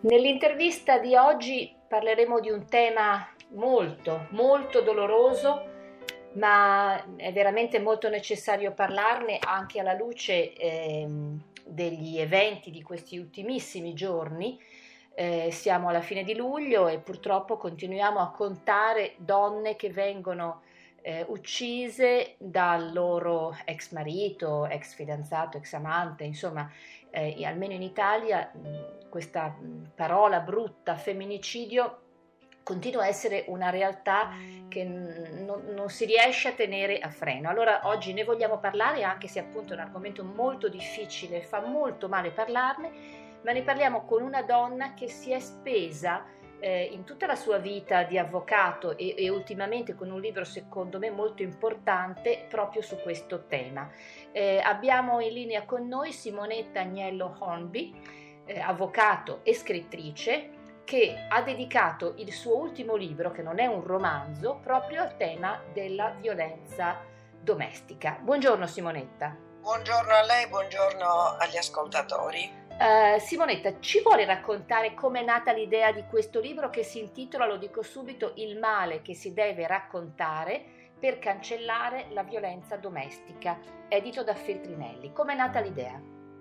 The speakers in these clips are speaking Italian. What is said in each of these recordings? Nell'intervista di oggi parleremo di un tema molto doloroso, ma è veramente molto necessario parlarne anche alla luce degli eventi di questi ultimissimi giorni. Siamo alla fine di luglio e purtroppo continuiamo a contare donne che vengono uccise dal loro ex marito, ex fidanzato, ex amante, insomma, almeno in Italia questa parola brutta, femminicidio, continua a essere una realtà che non si riesce a tenere a freno. Allora oggi ne vogliamo parlare, anche se appunto è un argomento molto difficile, fa molto male parlarne, ma ne parliamo con una donna che si è spesa in tutta la sua vita di avvocato e ultimamente con un libro secondo me molto importante proprio su questo tema. Abbiamo in linea con noi Simonetta Agnello Hornby, avvocato e scrittrice, che ha dedicato il suo ultimo libro, che non è un romanzo, proprio al tema della violenza domestica. Buongiorno Simonetta. Buongiorno a lei, buongiorno agli ascoltatori. Simonetta, ci vuole raccontare com'è nata l'idea di questo libro che si intitola, lo dico subito, Il male che si deve raccontare per cancellare la violenza domestica, edito da Feltrinelli. Com'è nata l'idea?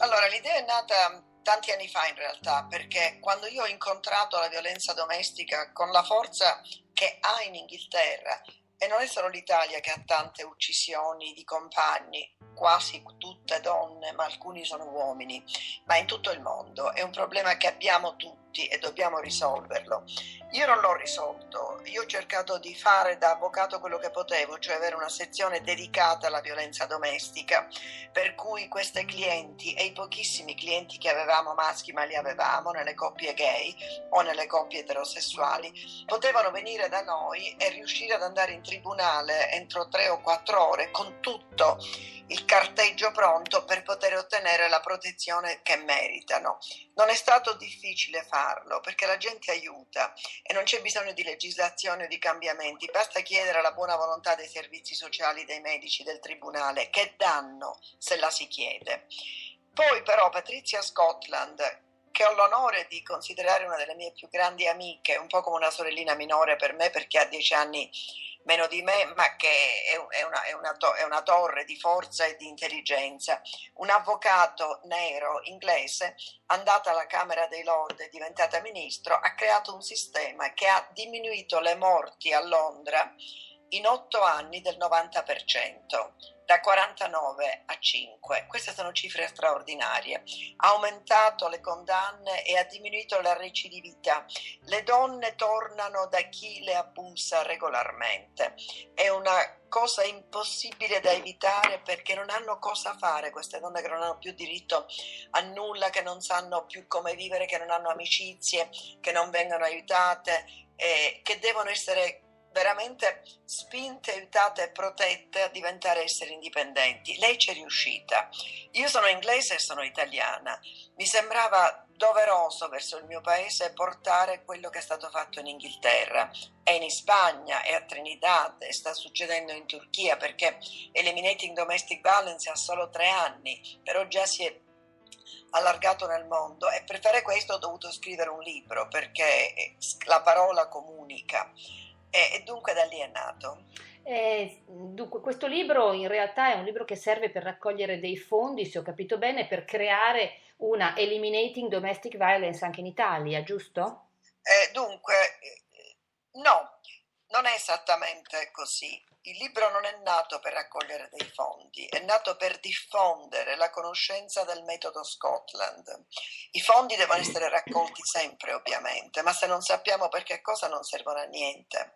Allora, l'idea è nata tanti anni fa in realtà, perché quando io ho incontrato la violenza domestica con la forza che ha in Inghilterra, e non è solo l'Italia che ha tante uccisioni di compagni, quasi tutte donne, ma alcuni sono uomini, ma in tutto il mondo è un problema che abbiamo tutti e dobbiamo risolverlo. Io non l'ho risolto, io ho cercato di fare da avvocato quello che potevo, cioè avere una sezione dedicata alla violenza domestica, per cui queste clienti e i pochissimi clienti che avevamo maschi, ma li avevamo nelle coppie gay o nelle coppie eterosessuali, potevano venire da noi e riuscire ad andare in tribunale entro 3 o 4 ore con tutto il carteggio pronto per poter ottenere la protezione che meritano. Non è stato difficile farlo perché la gente aiuta e non c'è bisogno di legislazione o di cambiamenti, basta chiedere la buona volontà dei servizi sociali, dei medici, del tribunale, che danno se la si chiede. Poi però Patrizia Scotland, che ho l'onore di considerare una delle mie più grandi amiche, un po' come una sorellina minore per me perché ha 10 anni meno di me, ma che è una torre di forza e di intelligenza, un avvocato nero inglese, andata alla Camera dei Lord e diventata ministro, ha creato un sistema che ha diminuito le morti a Londra in 8 anni del 90%. Da 49 a 5, queste sono cifre straordinarie, ha aumentato le condanne e ha diminuito la recidività, le donne tornano da chi le abusa regolarmente, è una cosa impossibile da evitare perché non hanno cosa fare queste donne che non hanno più diritto a nulla, che non sanno più come vivere, che non hanno amicizie, che non vengono aiutate, che devono essere veramente spinte, aiutate e protette a diventare esseri indipendenti. Lei ci è riuscita. Io sono inglese e sono italiana. Mi sembrava doveroso verso il mio paese portare quello che è stato fatto in Inghilterra e in Spagna e a Trinidad e sta succedendo in Turchia, perché Eliminating Domestic Violence ha solo 3 anni, però già si è allargato nel mondo, e per fare questo ho dovuto scrivere un libro perché la parola comunica. E dunque da lì è nato. Dunque questo libro in realtà è un libro che serve per raccogliere dei fondi, se ho capito bene, per creare una Eliminating Domestic Violence anche in Italia, giusto? No, non è esattamente così. Il libro non è nato per raccogliere dei fondi, è nato per diffondere la conoscenza del metodo Scotland. I fondi devono essere raccolti sempre, ovviamente, ma se non sappiamo per che cosa non servono a niente.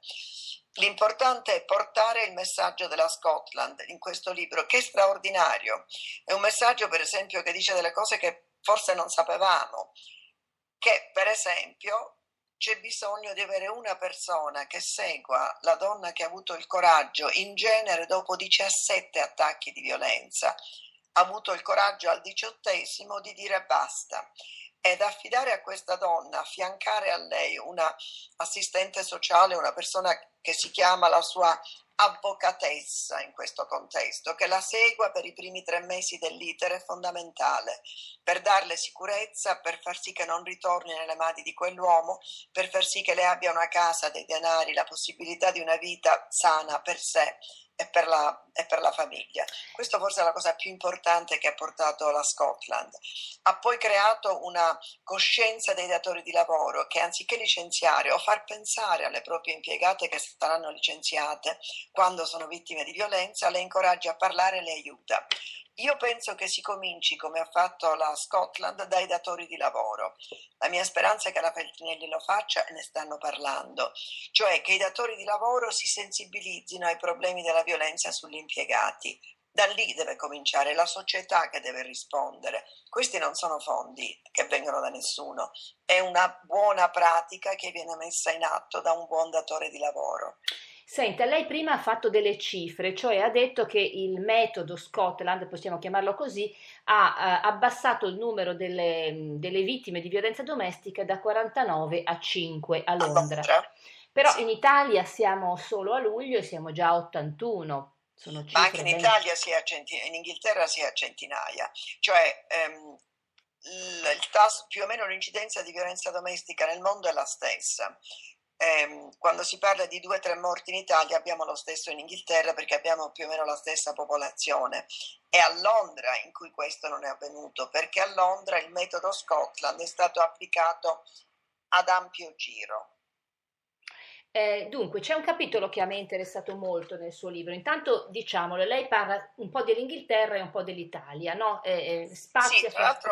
L'importante è portare il messaggio della Scotland in questo libro, che è straordinario. È un messaggio, per esempio, che dice delle cose che forse non sapevamo, che, per esempio, c'è bisogno di avere una persona che segua la donna che ha avuto il coraggio, in genere dopo 17 attacchi di violenza, ha avuto il coraggio al 18° di dire basta, ed affidare a questa donna, affiancare a lei una assistente sociale, una persona che si chiama la sua avvocatessa in questo contesto, che la segua per i primi 3 mesi dell'iter è fondamentale per darle sicurezza, per far sì che non ritorni nelle mani di quell'uomo, per far sì che lei abbia una casa, dei denari, la possibilità di una vita sana per sé e per la famiglia. Questo forse è la cosa più importante che ha portato la Scotland. Ha poi creato una coscienza dei datori di lavoro che, anziché licenziare o far pensare alle proprie impiegate che saranno licenziate quando sono vittime di violenza, le incoraggia a parlare e le aiuta. Io penso che si cominci, come ha fatto la Scotland, dai datori di lavoro. La mia speranza è che la Feltrinelli lo faccia, e ne stanno parlando, cioè che i datori di lavoro si sensibilizzino ai problemi della violenza sugli impiegati. Da lì deve cominciare, la società che deve rispondere. Questi non sono fondi che vengono da nessuno, è una buona pratica che viene messa in atto da un buon datore di lavoro. Senta, lei prima ha fatto delle cifre, cioè ha detto che il metodo Scotland, possiamo chiamarlo così, ha abbassato il numero delle vittime di violenza domestica da 49 a 5 a Londra. Però sì, in Italia siamo solo a luglio e siamo già a 81. Sono cifre. Ma anche in Italia in Inghilterra si è a centinaia, cioè il tasso, più o meno l'incidenza di violenza domestica nel mondo è la stessa. Quando si parla di 2 o 3 morti in Italia abbiamo lo stesso in Inghilterra, perché abbiamo più o meno la stessa popolazione. È a Londra in cui questo non è avvenuto, perché a Londra il metodo Scotland è stato applicato ad ampio giro. Dunque c'è un capitolo che a me è interessato molto nel suo libro. Intanto diciamolo, lei parla un po' dell'Inghilterra e un po' dell'Italia, no? Sì, tra l'altro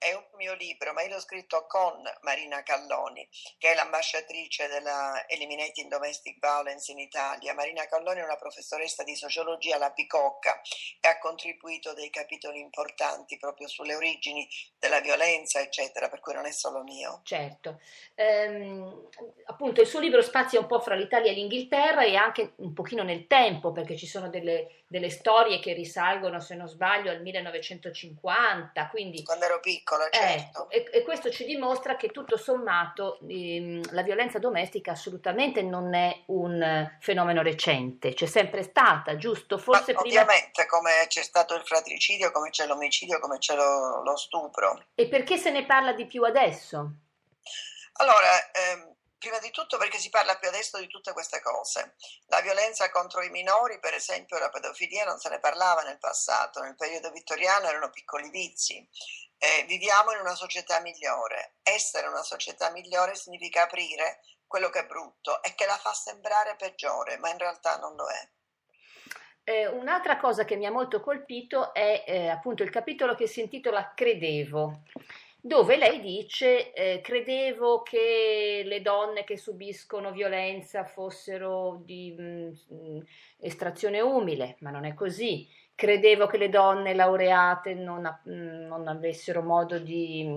è un mio libro, ma io l'ho scritto con Marina Calloni, che è l'ambasciatrice della Eliminating Domestic Violence in Italia. Marina Calloni è una professoressa di sociologia alla Bicocca e ha contribuito dei capitoli importanti proprio sulle origini della violenza, eccetera, per cui non è solo mio. Certo. Appunto, il suo libro spazia un po' fra l'Italia e l'Inghilterra e anche un pochino nel tempo, perché ci sono delle storie che risalgono, se non sbaglio, al 1950, quindi quando ero piccola, certo. E questo ci dimostra che tutto sommato la violenza domestica assolutamente non è un fenomeno recente, c'è sempre stata, giusto? Forse ovviamente prima, come c'è stato il fratricidio, come c'è l'omicidio, come c'è lo stupro. E perché se ne parla di più adesso? Allora, prima di tutto perché si parla più adesso di tutte queste cose. La violenza contro i minori, per esempio la pedofilia, non se ne parlava nel passato, nel periodo vittoriano erano piccoli vizi. Viviamo in una società migliore. Essere una società migliore significa aprire quello che è brutto e che la fa sembrare peggiore, ma in realtà non lo è. Un'altra cosa che mi ha molto colpito è appunto il capitolo che si intitola Credevo, dove lei dice credevo che le donne che subiscono violenza fossero di estrazione umile, ma non è così. Credevo che le donne laureate non avessero modo di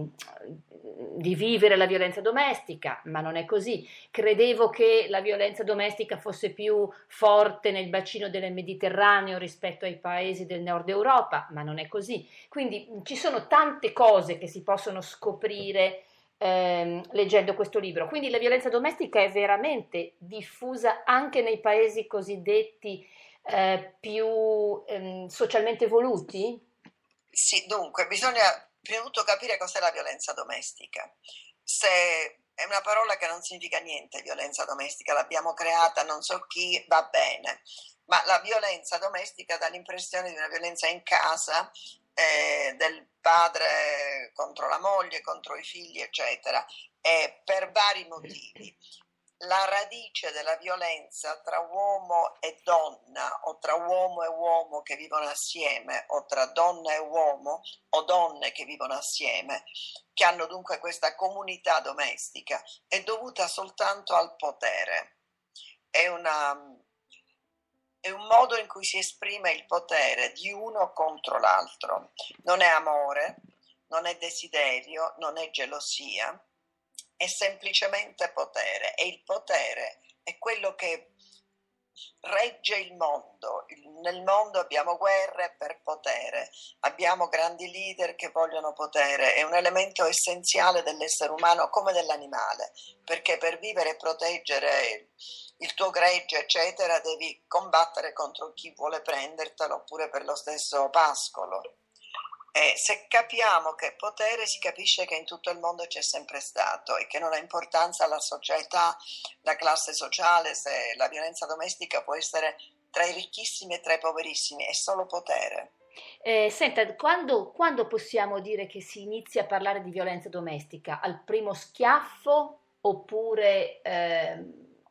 vivere la violenza domestica, ma non è così. Credevo che la violenza domestica fosse più forte nel bacino del Mediterraneo rispetto ai paesi del nord Europa, ma non è così. Quindi ci sono tante cose che si possono scoprire leggendo questo libro. Quindi la violenza domestica è veramente diffusa anche nei paesi cosiddetti più socialmente evoluti? Sì, dunque bisogna prima di tutto capire cos'è la violenza domestica. Se è una parola che non significa niente, violenza domestica, l'abbiamo creata, non so chi, va bene, ma la violenza domestica dà l'impressione di una violenza in casa, del padre contro la moglie, contro i figli, eccetera, per vari motivi. La radice della violenza tra uomo e donna, o tra uomo e uomo che vivono assieme, o tra donna e uomo, o donne che vivono assieme, che hanno dunque questa comunità domestica, è dovuta soltanto al potere. È un modo in cui si esprime il potere di uno contro l'altro. Non è amore, non è desiderio, non è gelosia. È semplicemente potere, e il potere è quello che regge il mondo. Nel mondo abbiamo guerre per potere, abbiamo grandi leader che vogliono potere, è un elemento essenziale dell'essere umano come dell'animale, perché per vivere e proteggere il tuo gregge, eccetera, devi combattere contro chi vuole prendertelo, oppure per lo stesso pascolo. E se capiamo che potere, si capisce che in tutto il mondo c'è sempre stato e che non ha importanza la società, la classe sociale, se la violenza domestica può essere tra i ricchissimi e tra i poverissimi, è solo potere. Senta, quando possiamo dire che si inizia a parlare di violenza domestica? Al primo schiaffo oppure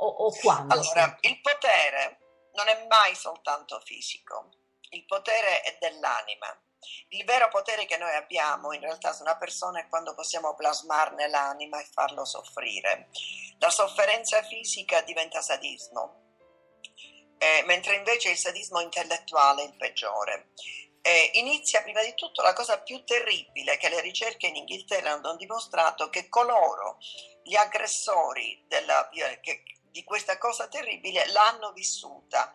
o quando? Allora, il potere non è mai soltanto fisico, il potere è dell'anima. Il vero potere che noi abbiamo in realtà su una persona è quando possiamo plasmarne l'anima e farlo soffrire. La sofferenza fisica diventa sadismo, mentre invece il sadismo intellettuale è il peggiore. Inizia prima di tutto la cosa più terribile che le ricerche in Inghilterra hanno dimostrato, che coloro, gli aggressori di questa cosa terribile, l'hanno vissuta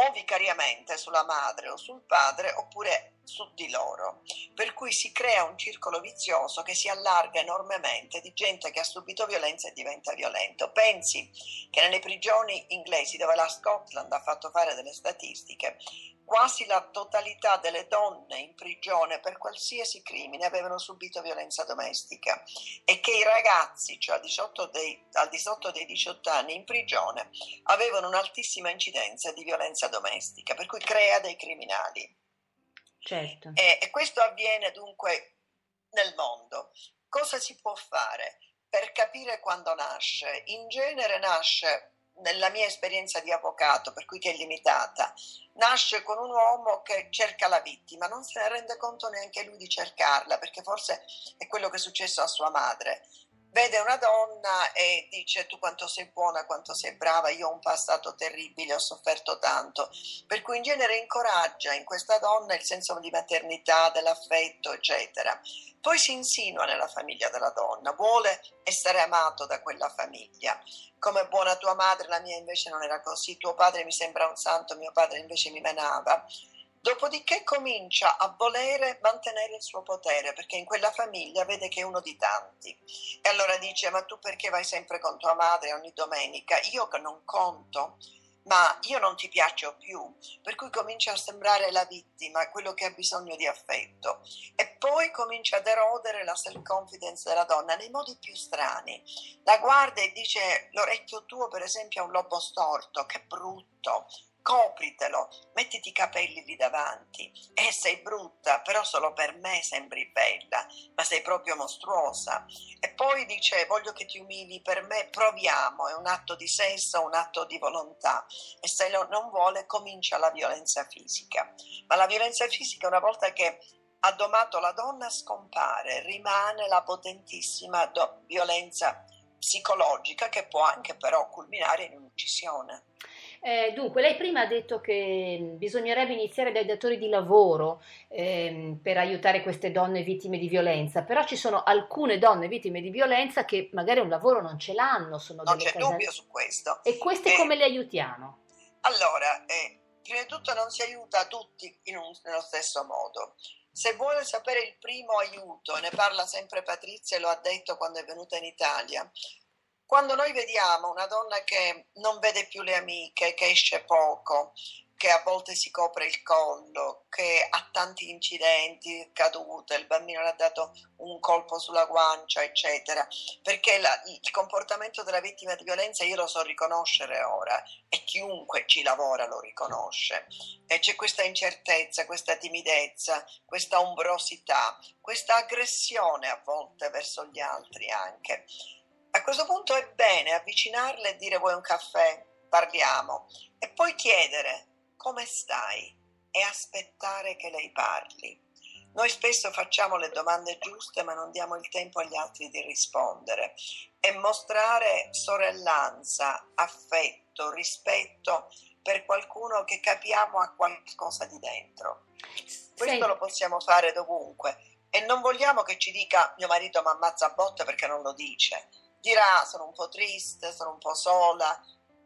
o vicariamente sulla madre o sul padre, oppure su di loro, per cui si crea un circolo vizioso che si allarga enormemente, di gente che ha subito violenza e diventa violento. Pensi che nelle prigioni inglesi, dove la Scotland ha fatto fare delle statistiche, quasi la totalità delle donne in prigione per qualsiasi crimine avevano subito violenza domestica, e che i ragazzi, cioè al di sotto dei 18 anni in prigione, avevano un'altissima incidenza di violenza domestica, per cui crea dei criminali. Certo. E questo avviene dunque nel mondo. Cosa si può fare per capire quando nasce? In genere nasce, nella mia esperienza di avvocato, per cui che è limitata, nasce con un uomo che cerca la vittima, non se ne rende conto neanche lui di cercarla, perché forse è quello che è successo a sua madre. Vede una donna e dice: tu quanto sei buona, quanto sei brava, io ho un passato terribile, ho sofferto tanto, per cui in genere incoraggia in questa donna il senso di maternità, dell'affetto, eccetera. Poi si insinua nella famiglia della donna, vuole essere amato da quella famiglia. Come buona tua madre, la mia invece non era così, tuo padre mi sembra un santo, mio padre invece mi menava. Dopodiché comincia a volere mantenere il suo potere, perché in quella famiglia vede che è uno di tanti, e allora dice: ma tu perché vai sempre con tua madre ogni domenica? Io che non conto, ma io non ti piaccio più, per cui comincia a sembrare la vittima, quello che ha bisogno di affetto, e poi comincia ad erodere la self-confidence della donna nei modi più strani. La guarda e dice: l'orecchio tuo per esempio è un lobo storto, che brutto, copritelo, mettiti i capelli lì davanti, sei brutta, però solo per me sembri bella, ma sei proprio mostruosa. E poi dice: voglio che ti umili per me, proviamo, è un atto di sesso, un atto di volontà. E se non vuole, comincia la violenza fisica. Ma la violenza fisica, una volta che ha domato la donna, scompare, rimane la potentissima violenza psicologica, che può anche però culminare in un'uccisione. Dunque, lei prima ha detto che bisognerebbe iniziare dai datori di lavoro per aiutare queste donne vittime di violenza, però ci sono alcune donne vittime di violenza che magari un lavoro non ce l'hanno, sono non delle c'è dubbio su questo. E queste come le aiutiamo? Allora, prima di tutto non si aiuta tutti nello stesso modo. Se vuole sapere il primo aiuto, ne parla sempre Patrizia, lo ha detto quando è venuta in Italia. Quando noi vediamo una donna che non vede più le amiche, che esce poco, che a volte si copre il collo, che ha tanti incidenti, cadute, il bambino le ha dato un colpo sulla guancia, eccetera, perché il comportamento della vittima di violenza io lo so riconoscere ora, e chiunque ci lavora lo riconosce, e c'è questa incertezza, questa timidezza, questa ombrosità, questa aggressione a volte verso gli altri anche. A questo punto è bene avvicinarle e dire: vuoi un caffè? Parliamo. E poi chiedere: come stai? E aspettare che lei parli. Noi spesso facciamo le domande giuste, ma non diamo il tempo agli altri di rispondere. E mostrare sorellanza, affetto, rispetto per qualcuno che capiamo ha qualcosa di dentro. Questo lo possiamo fare dovunque. E non vogliamo che ci dica: mio marito mi ammazza a botte, perché non lo dice. Dirà: sono un po' triste, sono un po' sola,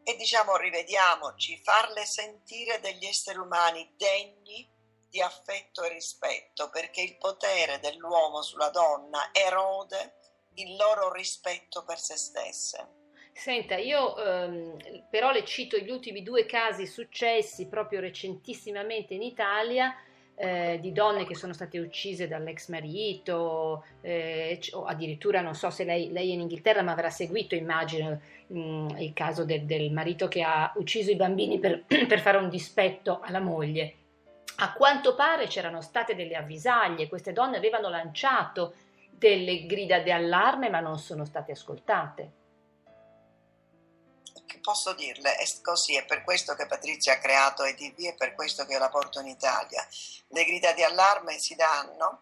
e diciamo rivediamoci, farle sentire degli esseri umani degni di affetto e rispetto, perché il potere dell'uomo sulla donna erode il loro rispetto per se stesse. Senta, io però le cito gli ultimi due casi successi proprio recentissimamente in Italia, di donne che sono state uccise dall'ex marito, o addirittura non so se lei è in Inghilterra, ma avrà seguito, immagino, il caso del marito che ha ucciso i bambini per fare un dispetto alla moglie. A quanto pare c'erano state delle avvisaglie, queste donne avevano lanciato delle grida di allarme ma non sono state ascoltate. Posso dirle, è così, è per questo che Patrizia ha creato ETV, è per questo che io la porto in Italia. Le grida di allarme si danno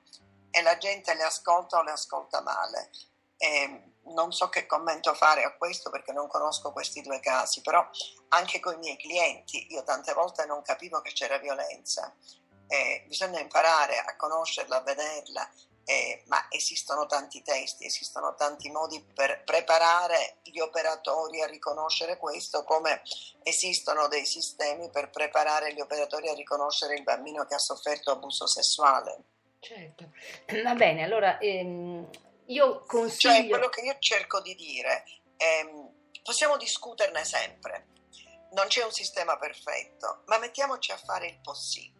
e la gente le ascolta o le ascolta male. E non so che commento fare a questo perché non conosco questi due casi, però anche con i miei clienti io tante volte non capivo che c'era violenza. Bisogna imparare a conoscerla, a vederla. Ma esistono tanti testi, esistono tanti modi per preparare gli operatori a riconoscere questo, come esistono dei sistemi per preparare gli operatori a riconoscere il bambino che ha sofferto abuso sessuale. Certo, va bene, allora io consiglio… Cioè, quello che io cerco di dire, possiamo discuterne sempre, non c'è un sistema perfetto, ma mettiamoci a fare il possibile.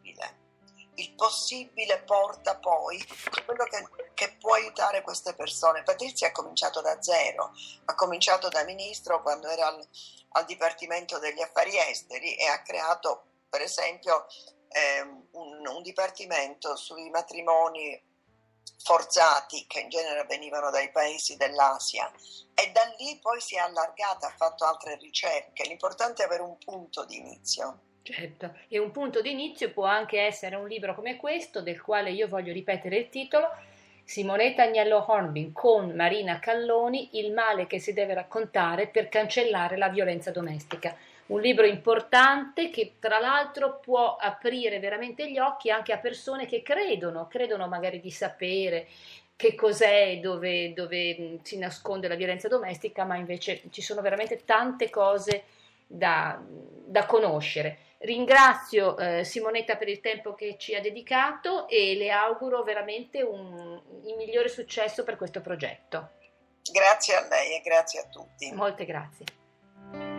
Il possibile porta poi quello che può aiutare queste persone. Patrizia ha cominciato da zero, ha cominciato da ministro quando era al Dipartimento degli Affari Esteri e ha creato per esempio un dipartimento sui matrimoni forzati che in genere venivano dai paesi dell'Asia e da lì poi si è allargata, ha fatto altre ricerche. L'importante è avere un punto di inizio. Certo, e un punto di inizio può anche essere un libro come questo, del quale io voglio ripetere il titolo: Simonetta Agnello Hornby con Marina Calloni, Il male che si deve raccontare per cancellare la violenza domestica. Un libro importante che tra l'altro può aprire veramente gli occhi anche a persone che credono magari di sapere che cos'è, dove si nasconde la violenza domestica, ma invece ci sono veramente tante cose da conoscere. Ringrazio Simonetta per il tempo che ci ha dedicato e le auguro veramente il migliore successo per questo progetto. Grazie a lei e grazie a tutti. Molte grazie.